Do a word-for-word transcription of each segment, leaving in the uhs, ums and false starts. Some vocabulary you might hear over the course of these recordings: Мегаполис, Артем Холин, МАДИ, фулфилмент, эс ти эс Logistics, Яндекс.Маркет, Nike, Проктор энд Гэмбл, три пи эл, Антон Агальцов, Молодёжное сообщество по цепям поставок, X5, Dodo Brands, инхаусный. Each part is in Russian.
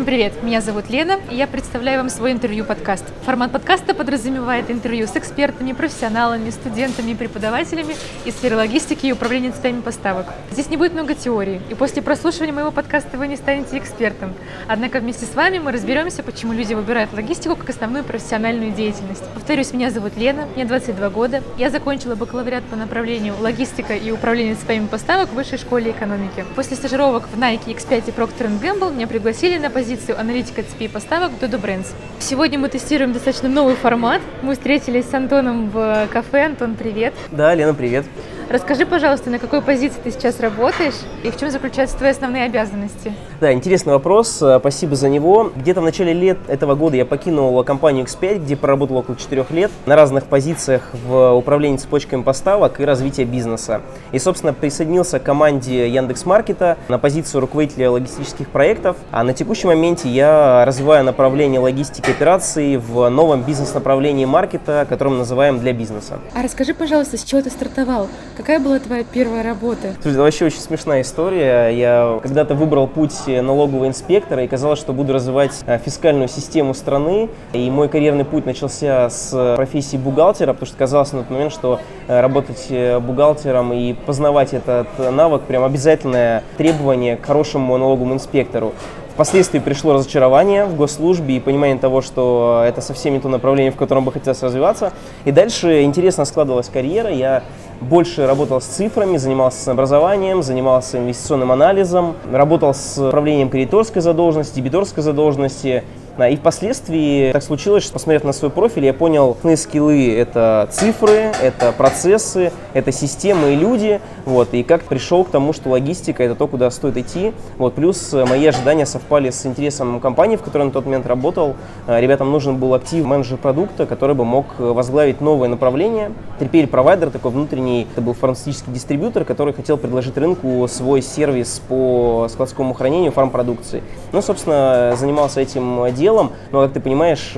Всем привет, меня зовут Лена, и я представляю вам свой интервью-подкаст. Формат подкаста подразумевает интервью с экспертами, профессионалами, студентами, преподавателями из сферы логистики и управления цепями поставок. Здесь не будет много теории, и после прослушивания моего подкаста вы не станете экспертом. Однако вместе с вами мы разберемся, почему люди выбирают логистику как основную профессиональную деятельность. Повторюсь, меня зовут Лена, мне двадцать два года, я закончила бакалавриат по направлению логистика и управление цепями поставок в Высшей школе экономики. После стажировок в Nike, икс пять и Проктор энд Гэмбл меня пригласили на позицию аналитика цепей поставок в Dodo Brands. Сегодня мы тестируем достаточно новый формат. Мы встретились с Антоном в кафе. Антон, привет. Да, Лена, привет. Расскажи, пожалуйста, на какой позиции ты сейчас работаешь и в чем заключаются твои основные обязанности? Да, интересный вопрос, спасибо за него. Где-то в начале лет этого года я покинула компанию икс пять, где проработала около четырёх лет на разных позициях в управлении цепочками поставок и развитии бизнеса. И, собственно, присоединился к команде Яндекс.Маркета на позицию руководителя логистических проектов. А на текущий момент я развиваю направление логистики операций в новом бизнес-направлении маркета, которым называем «Для бизнеса». А расскажи, пожалуйста, с чего ты стартовал? Какая была твоя первая работа? Слушай, это вообще очень смешная история. Я когда-то выбрал путь налогового инспектора и казалось, что буду развивать фискальную систему страны. И мой карьерный путь начался с профессии бухгалтера, потому что казалось на тот момент, что работать бухгалтером и познавать этот навык прям обязательное требование к хорошему налоговому инспектору. Впоследствии пришло разочарование в госслужбе и понимание того, что это совсем не то направление, в котором бы хотелось развиваться. И дальше интересно складывалась карьера. Я больше работал с цифрами, занимался с образованием, занимался инвестиционным анализом, работал с управлением кредиторской задолженности, дебиторской задолженности. И впоследствии так случилось, что, посмотрев на свой профиль, я понял, основные скиллы – это цифры, это процессы, это системы и люди. Вот, и как пришел к тому, что логистика – это то, куда стоит идти. Вот, плюс мои ожидания совпали с интересом компании, в которой на тот момент работал. Ребятам нужен был актив менеджер продукта, который бы мог возглавить новое направление. три пи эл-провайдер, такой внутренний, это был фармацевтический дистрибьютор, который хотел предложить рынку свой сервис по складскому хранению фармпродукции. Ну, собственно, занимался этим делом. Но, как ты понимаешь,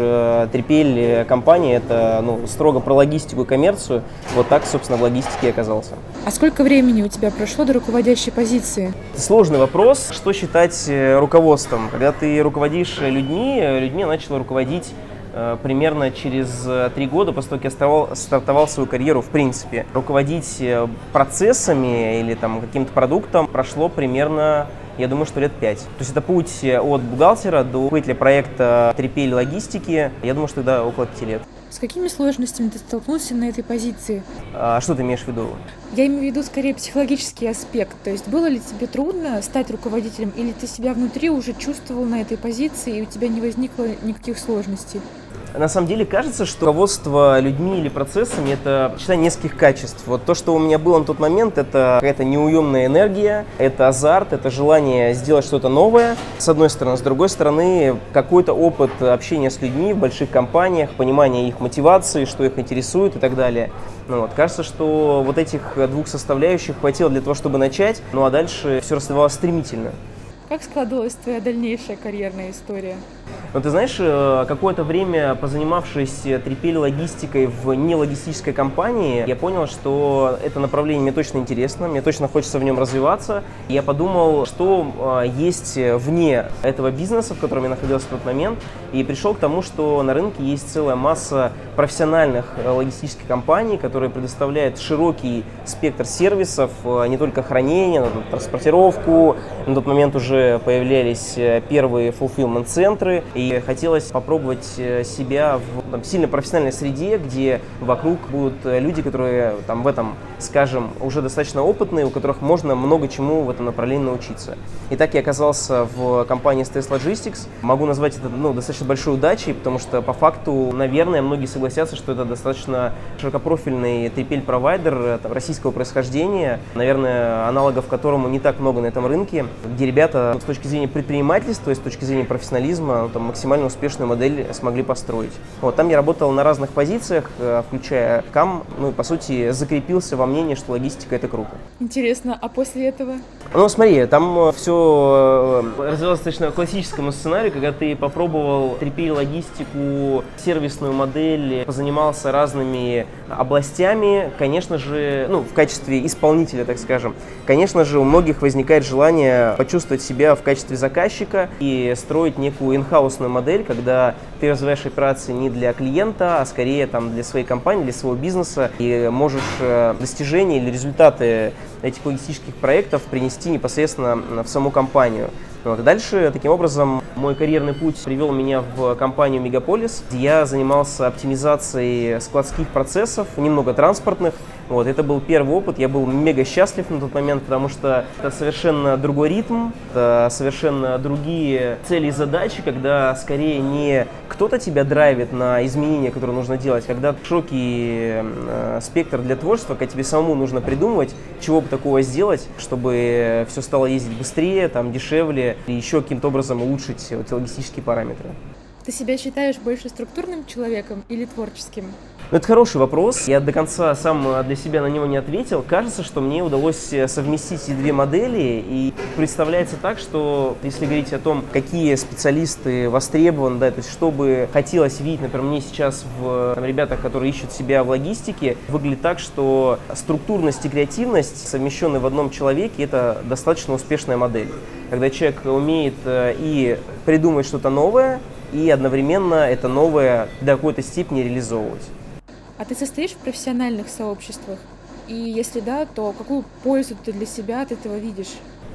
три пи эл компания – это ну, строго про логистику и коммерцию. Вот так, собственно, в логистике и оказался. А сколько времени у тебя прошло до руководящей позиции? Сложный вопрос. Что считать руководством? Когда ты руководишь людьми, людьми начал руководить примерно через три года после того, как я стартовал, стартовал свою карьеру в принципе. Руководить процессами или там, каким-то продуктом прошло примерно... Я думаю, что лет пять. То есть это путь от бухгалтера до руководителя проекта три пи эл логистики. Я думаю, что тогда около пяти лет. С какими сложностями ты столкнулся на этой позиции? А что ты имеешь в виду? Я имею в виду скорее психологический аспект. То есть было ли тебе трудно стать руководителем, или ты себя внутри уже чувствовал на этой позиции, и у тебя не возникло никаких сложностей? На самом деле кажется, что руководство людьми или процессами – это сочетание нескольких качеств. Вот то, что у меня было на тот момент, это какая-то неуемная энергия, это азарт, это желание сделать что-то новое, с одной стороны. С другой стороны, какой-то опыт общения с людьми в больших компаниях, понимание их мотивации, что их интересует и так далее. Ну вот, кажется, что вот этих двух составляющих хватило для того, чтобы начать, ну а дальше все развивалось стремительно. Как складывалась твоя дальнейшая карьерная история? Ну, ты знаешь, какое-то время, позанимавшись три пи эл-логистикой в нелогистической компании, я понял, что это направление мне точно интересно, мне точно хочется в нем развиваться. И я подумал, что есть вне этого бизнеса, в котором я находился в тот момент, и пришел к тому, что на рынке есть целая масса профессиональных логистических компаний, которые предоставляют широкий спектр сервисов, не только хранение, но и транспортировку. На тот момент уже появлялись первые фулфилмент-центры. И хотелось попробовать себя в там, сильно профессиональной среде, где вокруг будут люди, которые там, в этом, скажем, уже достаточно опытные, у которых можно много чему в этом направлении научиться. И так я оказался в компании эс ти эс Logistics. Могу назвать это ну, достаточно большой удачей, потому что по факту, наверное, многие согласятся, что это достаточно широкопрофильный три пи эл-провайдер там, российского происхождения, наверное, аналогов которому не так много на этом рынке, где ребята ну, с точки зрения предпринимательства и с точки зрения профессионализма ну, там, максимально успешную модель смогли построить. Вот, там я работал на разных позициях, включая кам, ну и, по сути, закрепился во мнении, что логистика – это круто. Интересно, а после этого? Ну, смотри, там все развивалось достаточно по классическому сценарию, когда ты попробовал три пэ-логистику, сервисную модель, позанимался разными областями, конечно же, ну, в качестве исполнителя, так скажем, конечно же, у многих возникает желание почувствовать себя в качестве заказчика и строить некую инхаусную модель, когда ты развиваешь операции не для клиента, а скорее там для своей компании, для своего бизнеса, и можешь достижения или результаты этих логистических проектов принести непосредственно в саму компанию. Вот. Дальше, таким образом, мой карьерный путь привел меня в компанию «Мегаполис», где я занимался оптимизацией складских процессов, немного транспортных. Вот. Это был первый опыт, я был мега счастлив на тот момент, потому что это совершенно другой ритм, это совершенно другие цели и задачи, когда скорее не кто-то тебя драйвит на изменения, которые нужно делать, когда широкий э, спектр для творчества, когда тебе самому нужно придумывать, чего бы такого сделать, чтобы все стало ездить быстрее, там, дешевле, и еще каким-то образом улучшить вот логистические параметры. Ты себя считаешь больше структурным человеком или творческим? Ну, это хороший вопрос. Я до конца сам для себя на него не ответил. Кажется, что мне удалось совместить эти две модели. И представляется так, что если говорить о том, какие специалисты востребованы, да, то есть что бы хотелось видеть, например, мне сейчас в там, ребятах, которые ищут себя в логистике, выглядит так, что структурность и креативность, совмещенные в одном человеке, это достаточно успешная модель. Когда человек умеет и придумать что-то новое, и одновременно это новое до какой-то степени реализовывать. А ты состоишь в профессиональных сообществах? И если да, то какую пользу ты для себя от этого видишь?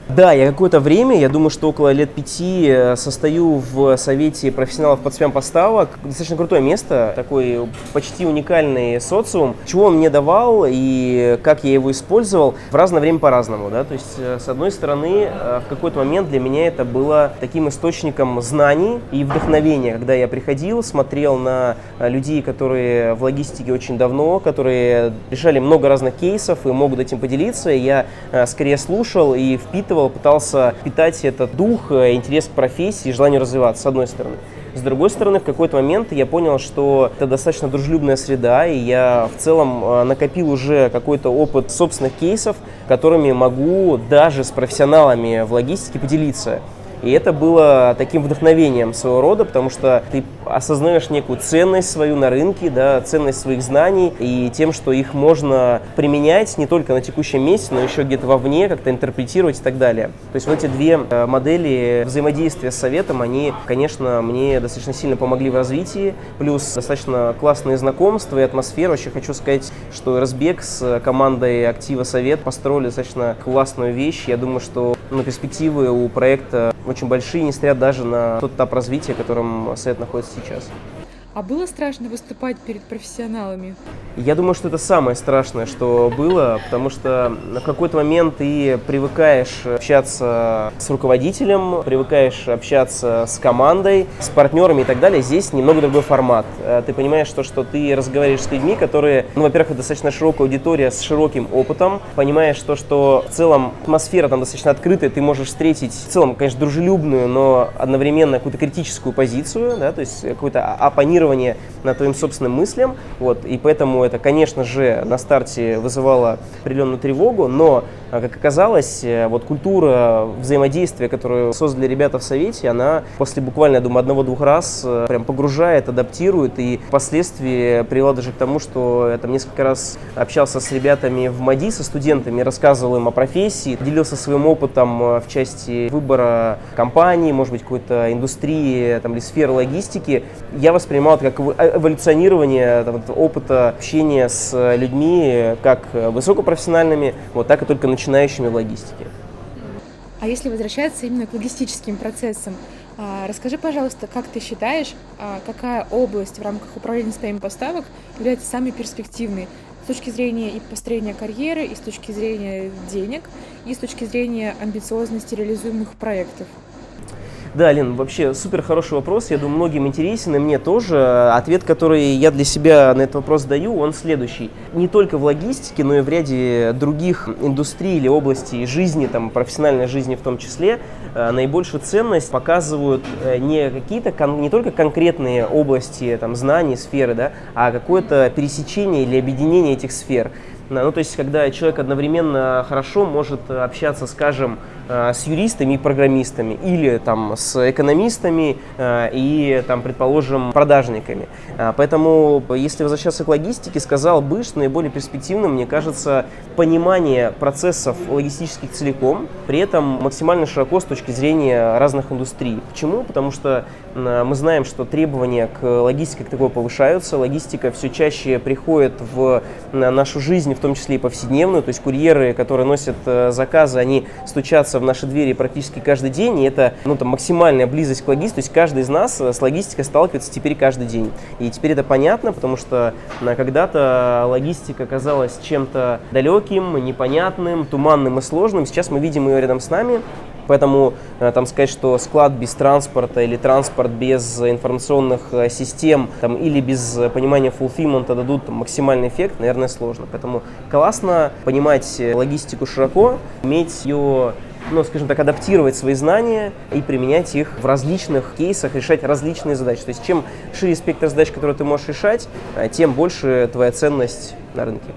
Да, я какое-то время, я думаю, что около лет пяти, состою в Совете профессионалов по цепям поставок. Достаточно крутое место, такой почти уникальный социум. Чего он мне давал и как я его использовал, в разное время по-разному. Да? То есть, с одной стороны, в какой-то момент для меня это было таким источником знаний и вдохновения, когда я приходил, смотрел на людей, которые в логистике очень давно, которые решали много разных кейсов и могут этим поделиться. Я скорее слушал и впитывал, пытался питать этот дух, интерес к профессии, желание развиваться, с одной стороны. С другой стороны, в какой-то момент я понял, что это достаточно дружелюбная среда, и я в целом накопил уже какой-то опыт собственных кейсов, которыми могу даже с профессионалами в логистике поделиться. И это было таким вдохновением своего рода, потому что ты осознаешь некую ценность свою на рынке, да, ценность своих знаний и тем, что их можно применять не только на текущем месте, но еще где-то вовне, как-то интерпретировать и так далее. То есть вот эти две модели взаимодействия с советом, они, конечно, мне достаточно сильно помогли в развитии, плюс достаточно классные знакомства и атмосфера. Вообще хочу сказать, что Разбег с командой «Актива Совет» построили достаточно классную вещь. Я думаю, что на перспективы у проекта очень большие, несмотря даже на тот этап развития, в котором совет находится сейчас. А было страшно выступать перед профессионалами? Я думаю, что это самое страшное, что было, потому что в какой-то момент ты привыкаешь общаться с руководителем, привыкаешь общаться с командой, с партнерами и так далее. Здесь немного другой формат. Ты понимаешь, что, что ты разговариваешь с людьми, которые, ну, во-первых, это достаточно широкая аудитория с широким опытом. Понимаешь то, что в целом атмосфера там достаточно открытая, ты можешь встретить в целом, конечно, дружелюбную, но одновременно какую-то критическую позицию, да, то есть какое-то оппонирование над твоим собственным мыслям, вот, и поэтому это, конечно же, на старте вызывало определенную тревогу, но, как оказалось, вот культура взаимодействия, которую создали ребята в Совете, она после буквально, я думаю, одного-двух раз прям погружает, адаптирует, и впоследствии привела даже к тому, что я там несколько раз общался с ребятами в МАДИ, со студентами, рассказывал им о профессии, делился своим опытом в части выбора компании, может быть, какой-то индустрии там, или сферы логистики. Я воспринимал как эволюционирование там, опыта общения с людьми, как высокопрофессиональными, вот, так и только начинающими в логистике. А если возвращаться именно к логистическим процессам, расскажи, пожалуйста, как ты считаешь, какая область в рамках управления системой поставок является самой перспективной с точки зрения и построения карьеры, и с точки зрения денег, и с точки зрения амбициозности реализуемых проектов? Да, Лен, вообще супер хороший вопрос. Я думаю, многим интересен, и мне тоже. Ответ, который я для себя на этот вопрос даю, он следующий. Не только в логистике, но и в ряде других индустрий или областей жизни, там, профессиональной жизни в том числе, наибольшую ценность показывают не какие-то, не только конкретные области там, знаний, сферы, да, а какое-то пересечение или объединение этих сфер. Ну, то есть, когда человек одновременно хорошо может общаться, скажем, с юристами и программистами или там, с экономистами и, там, предположим, продажниками. Поэтому, если возвращаться к логистике, сказал бы, что наиболее перспективным, мне кажется, понимание процессов логистических целиком, при этом максимально широко с точки зрения разных индустрий. Почему? Потому что мы знаем, что требования к логистике как такой повышаются, логистика все чаще приходит в нашу жизнь, в том числе и повседневную, то есть курьеры, которые носят заказы, они стучатся в наши двери практически каждый день, и это ну, там, максимальная близость к логистике, то есть каждый из нас с логистикой сталкивается теперь каждый день. И теперь это понятно, потому что когда-то логистика казалась чем-то далеким, непонятным, туманным и сложным, сейчас мы видим ее рядом с нами. Поэтому там, сказать, что склад без транспорта или транспорт без информационных систем там, или без понимания фулфилмента дадут там, максимальный эффект, наверное, сложно. Поэтому классно понимать логистику широко, иметь ее... ну, скажем так, адаптировать свои знания и применять их в различных кейсах, решать различные задачи. То есть, чем шире спектр задач, которые ты можешь решать, тем больше твоя ценность на рынке.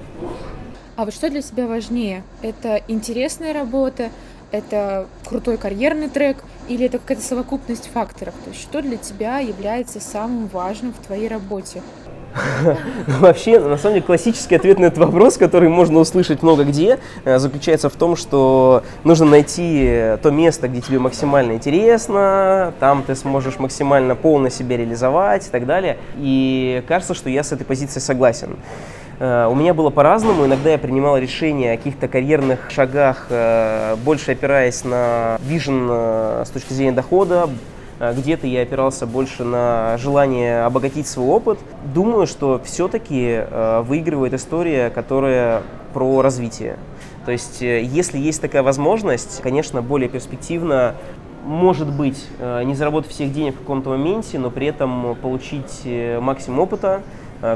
А вот что для тебя важнее? Это интересная работа, это крутой карьерный трек или это какая-то совокупность факторов? То есть, что для тебя является самым важным в твоей работе? Вообще, на самом деле, классический ответ на этот вопрос, который можно услышать много где, заключается в том, что нужно найти то место, где тебе максимально интересно, там ты сможешь максимально полно себя реализовать и так далее. И кажется, что я с этой позицией согласен. У меня было по-разному, иногда я принимал решения о каких-то карьерных шагах, больше опираясь на вижен с точки зрения дохода, где-то я опирался больше на желание обогатить свой опыт. Думаю, что все-таки выигрывает история, которая про развитие. То есть, если есть такая возможность, конечно, более перспективно, может быть, не заработать всех денег в каком-то моменте, но при этом получить максимум опыта,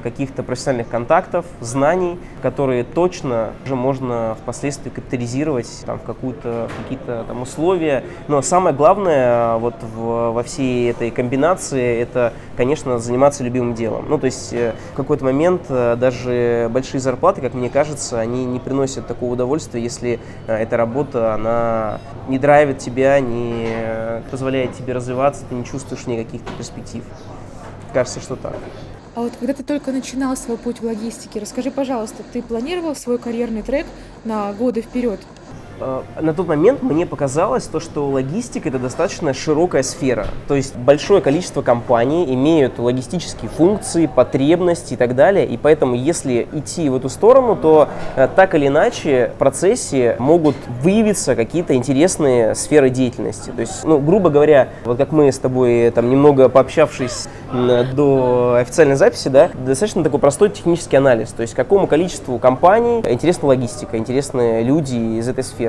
каких-то профессиональных контактов, знаний, которые точно уже можно впоследствии капитализировать там, в какую-то, какие-то там условия. Но самое главное вот в, во всей этой комбинации – это, конечно, заниматься любимым делом. Ну, то есть в какой-то момент даже большие зарплаты, как мне кажется, они не приносят такого удовольствия, если эта работа, она не драйвит тебя, не позволяет тебе развиваться, ты не чувствуешь никаких перспектив. Кажется, что так. А вот когда ты только начинал свой путь в логистике, расскажи, пожалуйста, ты планировал свой карьерный трек на годы вперед? На тот момент мне показалось, то, что логистика – это достаточно широкая сфера. То есть большое количество компаний имеют логистические функции, потребности и так далее. И поэтому, если идти в эту сторону, то так или иначе в процессе могут выявиться какие-то интересные сферы деятельности. То есть, ну, грубо говоря, вот как мы с тобой там немного пообщавшись до официальной записи, да, достаточно такой простой технический анализ. То есть какому количеству компаний интересна логистика, интересны люди из этой сферы.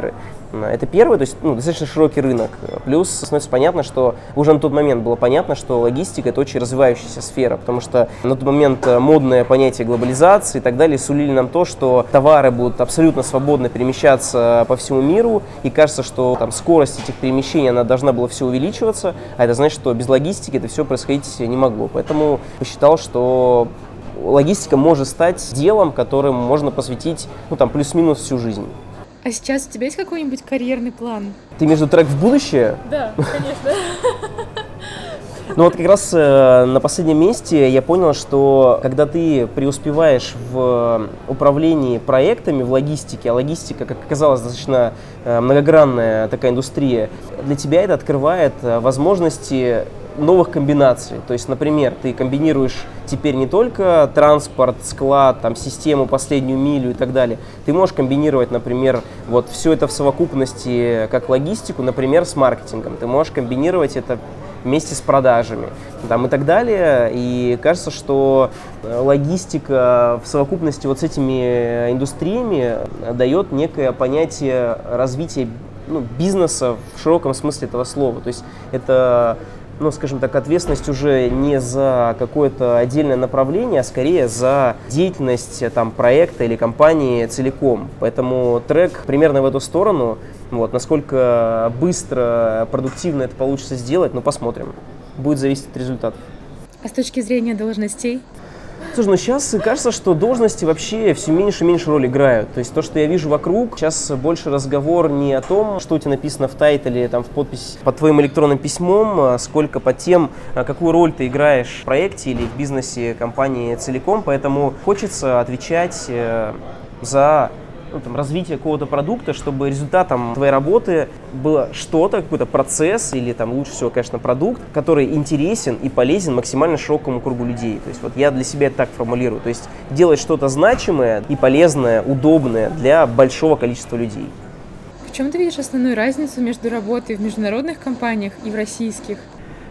Это первое, то есть ну, достаточно широкий рынок. Плюс становится понятно, что уже на тот момент было понятно, что логистика – это очень развивающаяся сфера, потому что на тот момент модное понятие глобализации и так далее сулили нам то, что товары будут абсолютно свободно перемещаться по всему миру, и кажется, что там, скорость этих перемещений она должна была все увеличиваться, а это значит, что без логистики это все происходить не могло. Поэтому посчитал, что логистика может стать делом, которым можно посвятить ну, там, плюс-минус всю жизнь. А сейчас у тебя есть какой-нибудь карьерный план? Ты между трек в будущее? Да, конечно. Ну вот как раз э, на последнем месте я понял, что когда ты преуспеваешь в управлении проектами, в логистике, а логистика, как оказалось, достаточно э, многогранная такая индустрия, для тебя это открывает э, возможности новых комбинаций. То есть, например, ты комбинируешь теперь не только транспорт, склад, там, систему, последнюю милю и так далее. Ты можешь комбинировать, например, вот все это в совокупности как логистику, например, с маркетингом. Ты можешь комбинировать это вместе с продажами там, и так далее. И кажется, что логистика в совокупности вот с этими индустриями дает некое понятие развития ну, бизнеса в широком смысле этого слова. То есть это, ну, скажем так, ответственность уже не за какое-то отдельное направление, а скорее за деятельность там, проекта или компании целиком. Поэтому трек примерно в эту сторону. Вот, насколько быстро, продуктивно это получится сделать, ну, посмотрим. Будет зависеть от результатов. А с точки зрения должностей? Слушай, ну сейчас кажется, что должности вообще все меньше и меньше роль играют. То есть то, что я вижу вокруг, сейчас больше разговор не о том, что у тебя написано в тайтле, там, в подпись под твоим электронным письмом, сколько под тем, какую роль ты играешь в проекте или в бизнесе компании целиком. Поэтому хочется отвечать за... Ну, там, развитие какого-то продукта, чтобы результатом твоей работы было что-то, какой-то процесс или там лучше всего, конечно, продукт, который интересен и полезен максимально широкому кругу людей. То есть вот я для себя это так формулирую. То есть делать что-то значимое и полезное, удобное для большого количества людей. В чем ты видишь основную разницу между работой в международных компаниях и в российских?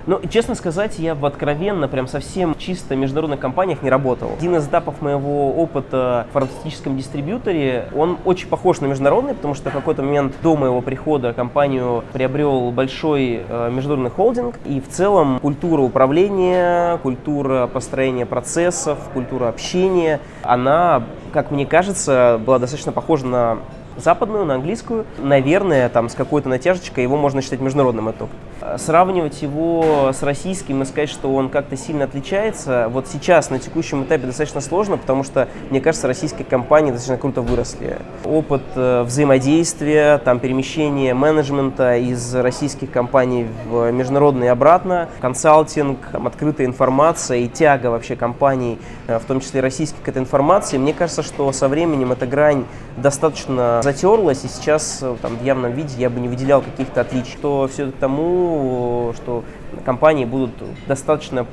Ну, честно сказать, я бы откровенно, прям совсем чисто в международных компаниях не работал. Один из этапов моего опыта в фармацевтическом дистрибьюторе, он очень похож на международный, потому что в какой-то момент до моего прихода компанию приобрел большой э, международный холдинг. И в целом культура управления, культура построения процессов, культура общения, она, как мне кажется, была достаточно похожа на... западную, на английскую. Наверное, там с какой-то натяжечкой его можно считать международным итогом. Сравнивать его с российским и сказать, что он как-то сильно отличается, вот сейчас на текущем этапе достаточно сложно, потому что, мне кажется, российские компании достаточно круто выросли. Опыт взаимодействия, там, перемещение менеджмента из российских компаний в международные и обратно, консалтинг, там, открытая информация и тяга вообще компаний, в том числе российских, к этой информации. Мне кажется, что со временем эта грань достаточно затерлась, и сейчас там, в явном виде я бы не выделял каких-то отличий. То все к тому, что компании будут достаточно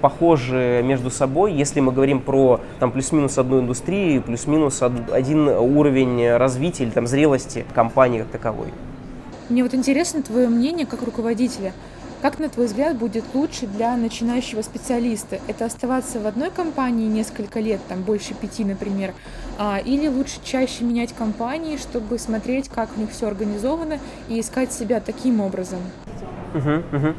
похожи между собой, если мы говорим про там, плюс-минус одну индустрию, плюс-минус один уровень развития или там, зрелости компании как таковой. Мне вот интересно твое мнение как руководителя. Как, на твой взгляд, будет лучше для начинающего специалиста? Это оставаться в одной компании несколько лет, там больше пяти, например, или лучше чаще менять компании, чтобы смотреть, как у них все организовано, и искать себя таким образом? Uh-huh, uh-huh.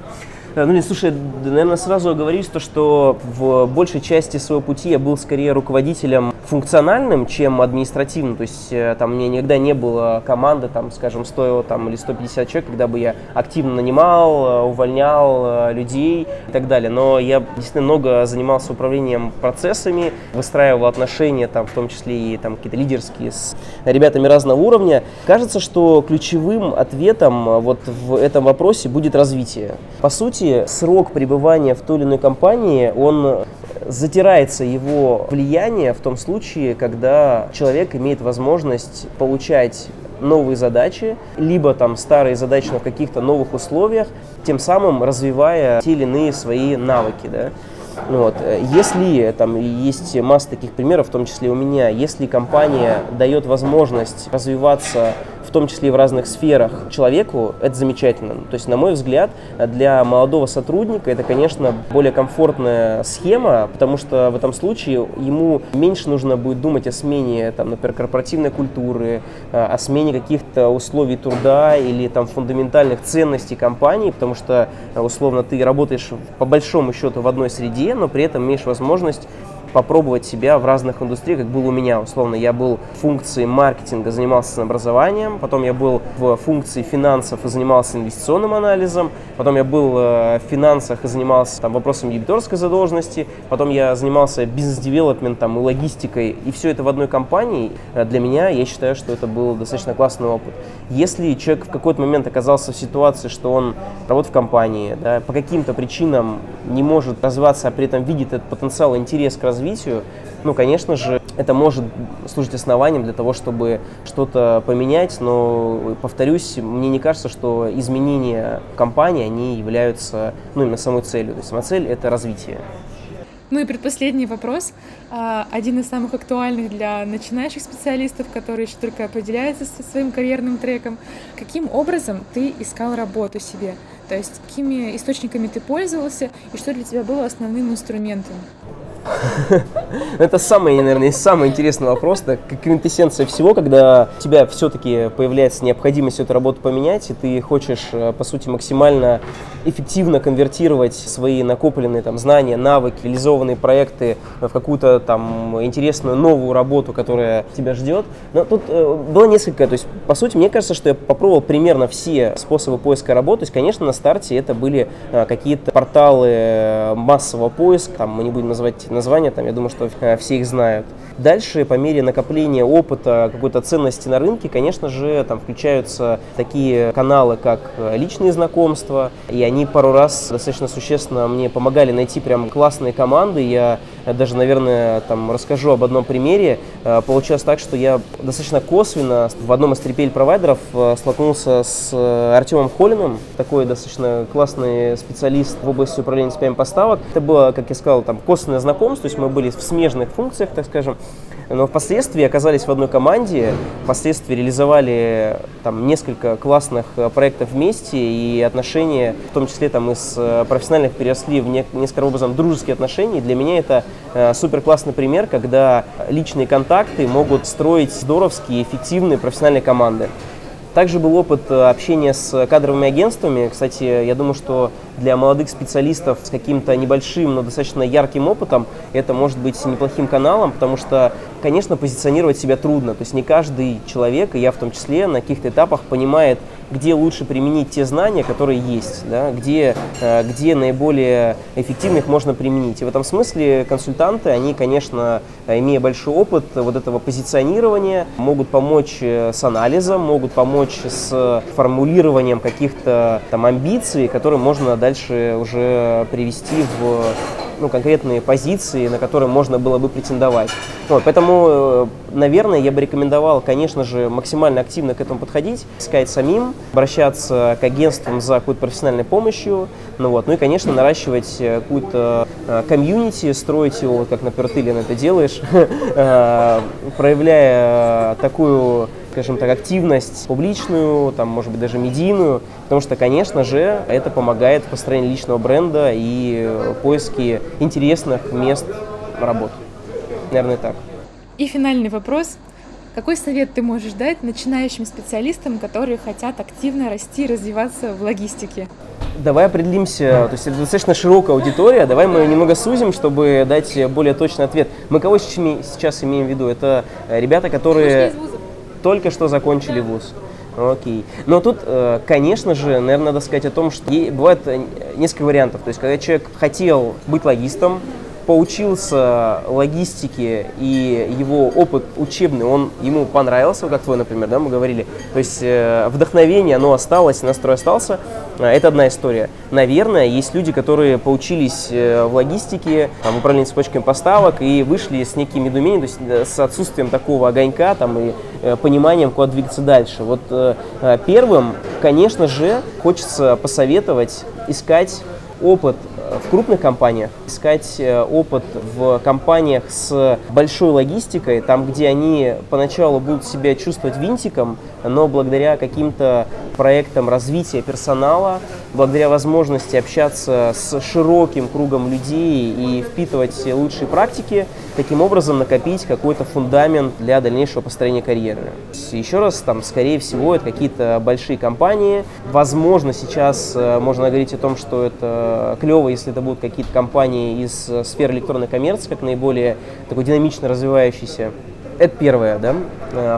Ну, не, слушай, наверное, сразу оговорюсь, то, что в большей части своего пути я был скорее руководителем функциональным, чем административным. То есть там у меня никогда не было команды, там, скажем, сто там, или сто пятьдесят человек, когда бы я активно нанимал, увольнял людей и так далее. Но я действительно много занимался управлением процессами, выстраивал отношения, там, в том числе и там, какие-то лидерские, с ребятами разного уровня. Кажется, что ключевым ответом вот в этом вопросе будет развитие. По сути, срок пребывания в той или иной компании, он затирается, его влияние в том случае, когда человек имеет возможность получать новые задачи, либо там старые задачи, но в каких-то новых условиях, тем самым развивая те или иные свои навыки, да. Вот. Если, там есть масса таких примеров, в том числе у меня, если компания дает возможность развиваться, в том числе и в разных сферах, человеку, это замечательно. То есть, на мой взгляд, для молодого сотрудника это, конечно, более комфортная схема, потому что в этом случае ему меньше нужно будет думать о смене, там, например, корпоративной культуры, о смене каких-то условий труда или там, фундаментальных ценностей компании, потому что, условно, ты работаешь по большому счету в одной среде, но при этом имеешь возможность попробовать себя в разных индустриях, как было у меня. Условно, я был в функции маркетинга, занимался образованием, потом я был в функции финансов и занимался инвестиционным анализом, потом я был в финансах и занимался там, вопросом дебиторской задолженности, потом я занимался бизнес-девелопментом и логистикой, и все это в одной компании. Для меня, я считаю, что это был достаточно классный опыт. Если человек в какой-то момент оказался в ситуации, что он работает в компании, да, по каким-то причинам не может развиваться, а при этом видит этот потенциал, интерес к развитию, развитию, ну, конечно же, это может служить основанием для того, чтобы что-то поменять, но, повторюсь, мне не кажется, что изменения компании, они являются, ну, именно самой целью, то есть сама цель – это развитие. Ну и предпоследний вопрос, один из самых актуальных для начинающих специалистов, которые еще только определяются со своим карьерным треком. Каким образом ты искал работу себе? То есть какими источниками ты пользовался и что для тебя было основным инструментом? Это самый, наверное, самый интересный вопрос, так, квинтэссенция всего, когда у тебя все-таки появляется необходимость эту работу поменять, и ты хочешь, по сути, максимально эффективно конвертировать свои накопленные там знания, навыки, реализованные проекты в какую-то там интересную новую работу, которая тебя ждет. Но тут э, было несколько, то есть, по сути, мне кажется, что я попробовал примерно все способы поиска работы. То есть, конечно, на старте это были э, какие-то порталы массового поиска, там, мы не будем называть названия, там, я думаю, что э, все их знают. Дальше, по мере накопления опыта, какой-то ценности на рынке, конечно же, там включаются такие каналы, как личные знакомства, и они пару раз достаточно существенно мне помогали найти прям классные команды. Я даже, наверное, там расскажу об одном примере. Получилось так, что я достаточно косвенно в одном из трипель-провайдеров столкнулся с Артемом Холиным, такой достаточно классный специалист в области управления цепями поставок. Это было, как я сказал, там косвенное знакомство, то есть мы были в смежных функциях, так скажем. Но впоследствии оказались в одной команде, впоследствии реализовали там несколько классных проектов вместе, и отношения, в том числе там из профессиональных, переросли в несколько образом дружеские отношения. И для меня это э, супер классный пример, когда личные контакты могут строить здоровские, эффективные профессиональные команды. Также был опыт общения с кадровыми агентствами. Кстати, я думаю, что для молодых специалистов с каким-то небольшим, но достаточно ярким опытом это может быть неплохим каналом, потому что, конечно, позиционировать себя трудно. То есть не каждый человек, и я в том числе, на каких-то этапах понимает, где лучше применить те знания, которые есть, да, где, где наиболее эффективно их можно применить. И в этом смысле консультанты, они, конечно, имея большой опыт вот этого позиционирования, могут помочь с анализом, могут помочь с формулированием каких-то там амбиций, которые можно дальше уже привести в, ну, конкретные позиции, на которые можно было бы претендовать. Вот, поэтому, наверное, я бы рекомендовал, конечно же, максимально активно к этому подходить, искать самим, обращаться к агентствам за какой-то профессиональной помощью, ну, вот, ну и, конечно, наращивать какую-то комьюнити, строить его, вот как, например, ты, Лена, это делаешь, проявляя такую, скажем так, активность публичную, там, может быть, даже медийную, потому что, конечно же, это помогает в построении личного бренда и поиске интересных мест работы. Наверное, так. И финальный вопрос. Какой совет ты можешь дать начинающим специалистам, которые хотят активно расти и развиваться в логистике? Давай определимся, то есть это достаточно широкая аудитория, давай мы немного сузим, чтобы дать более точный ответ. Мы кого сейчас имеем в виду? Это ребята, которые только что закончили вуз. Окей. Но тут, конечно же, наверное, надо сказать о том, что бывает несколько вариантов. То есть, когда человек хотел быть логистом, поучился логистике, и его опыт учебный, он ему понравился, как твой, например, да, мы говорили. То есть вдохновение, оно осталось, настрой остался. Это одна история. Наверное, есть люди, которые поучились в логистике, там, в управлении цепочками поставок, и вышли с неким недоумением, то есть с отсутствием такого огонька там, и пониманием, куда двигаться дальше. Вот первым, конечно же, хочется посоветовать искать опыт в крупных компаниях, искать опыт в компаниях с большой логистикой, там, где они поначалу будут себя чувствовать винтиком, но благодаря каким-то проектам развития персонала, благодаря возможности общаться с широким кругом людей и впитывать лучшие практики, таким образом накопить какой-то фундамент для дальнейшего построения карьеры. Еще раз, там, скорее всего, это какие-то большие компании. Возможно, сейчас можно говорить о том, что это клево, если это будут какие-то компании из сферы электронной коммерции, как наиболее такой динамично развивающийся. Это первое, да.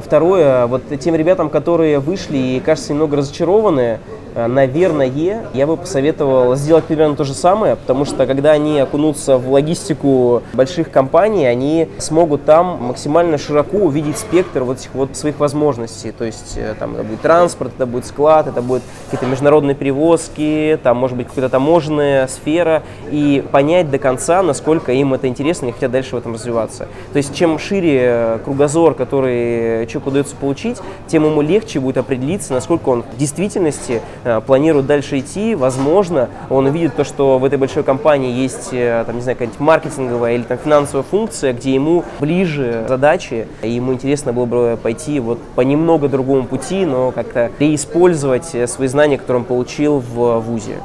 Второе, вот тем ребятам, которые вышли и, кажется, немного разочарованы, наверное, я бы посоветовал сделать примерно то же самое, потому что, когда они окунутся в логистику больших компаний, они смогут там максимально широко увидеть спектр вот этих вот своих возможностей. То есть там это будет транспорт, это будет склад, это будут какие-то международные перевозки, там может быть какая-то таможенная сфера, и понять до конца, насколько им это интересно, они хотят дальше в этом развиваться. То есть чем шире кругозор, который человеку удается получить, тем ему легче будет определиться, насколько он в действительности планирует дальше идти. Возможно, он увидит то, что в этой большой компании есть, там, не знаю, какая-нибудь маркетинговая или там финансовая функция, где ему ближе задачи, и ему интересно было бы пойти вот по немного другому пути, но как-то реиспользовать свои знания, которые он получил в вузе.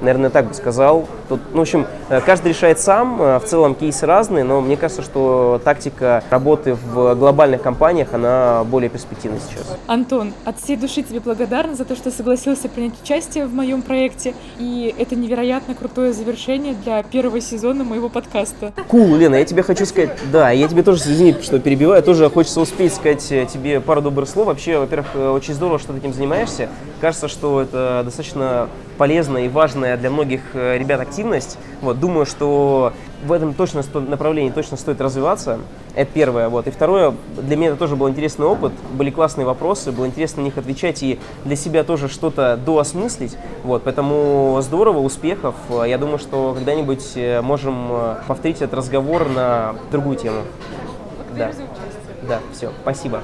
Наверное, так бы сказал. Тут, ну, в общем, каждый решает сам, в целом кейсы разные, но мне кажется, что тактика работы в глобальных компаниях, она более перспективна сейчас. Антон, от всей души тебе благодарна за то, что согласился принять участие в моем проекте, и это невероятно крутое завершение для первого сезона моего подкаста. Кул, Лена, я тебе хочу сказать, да, я тебе тоже, извини, что перебиваю, тоже хочется успеть сказать тебе пару добрых слов. Вообще, во-первых, очень здорово, что ты этим занимаешься. Кажется, что это достаточно полезная и важная для многих ребят активность. Вот, думаю, что в этом точно направлении точно стоит развиваться. Это первое. Вот. И второе, для меня это тоже был интересный опыт, были классные вопросы, было интересно на них отвечать и для себя тоже что-то доосмыслить. Вот. Поэтому здорово, успехов. Я думаю, что когда-нибудь можем повторить этот разговор на другую тему. Да. Да, все, спасибо.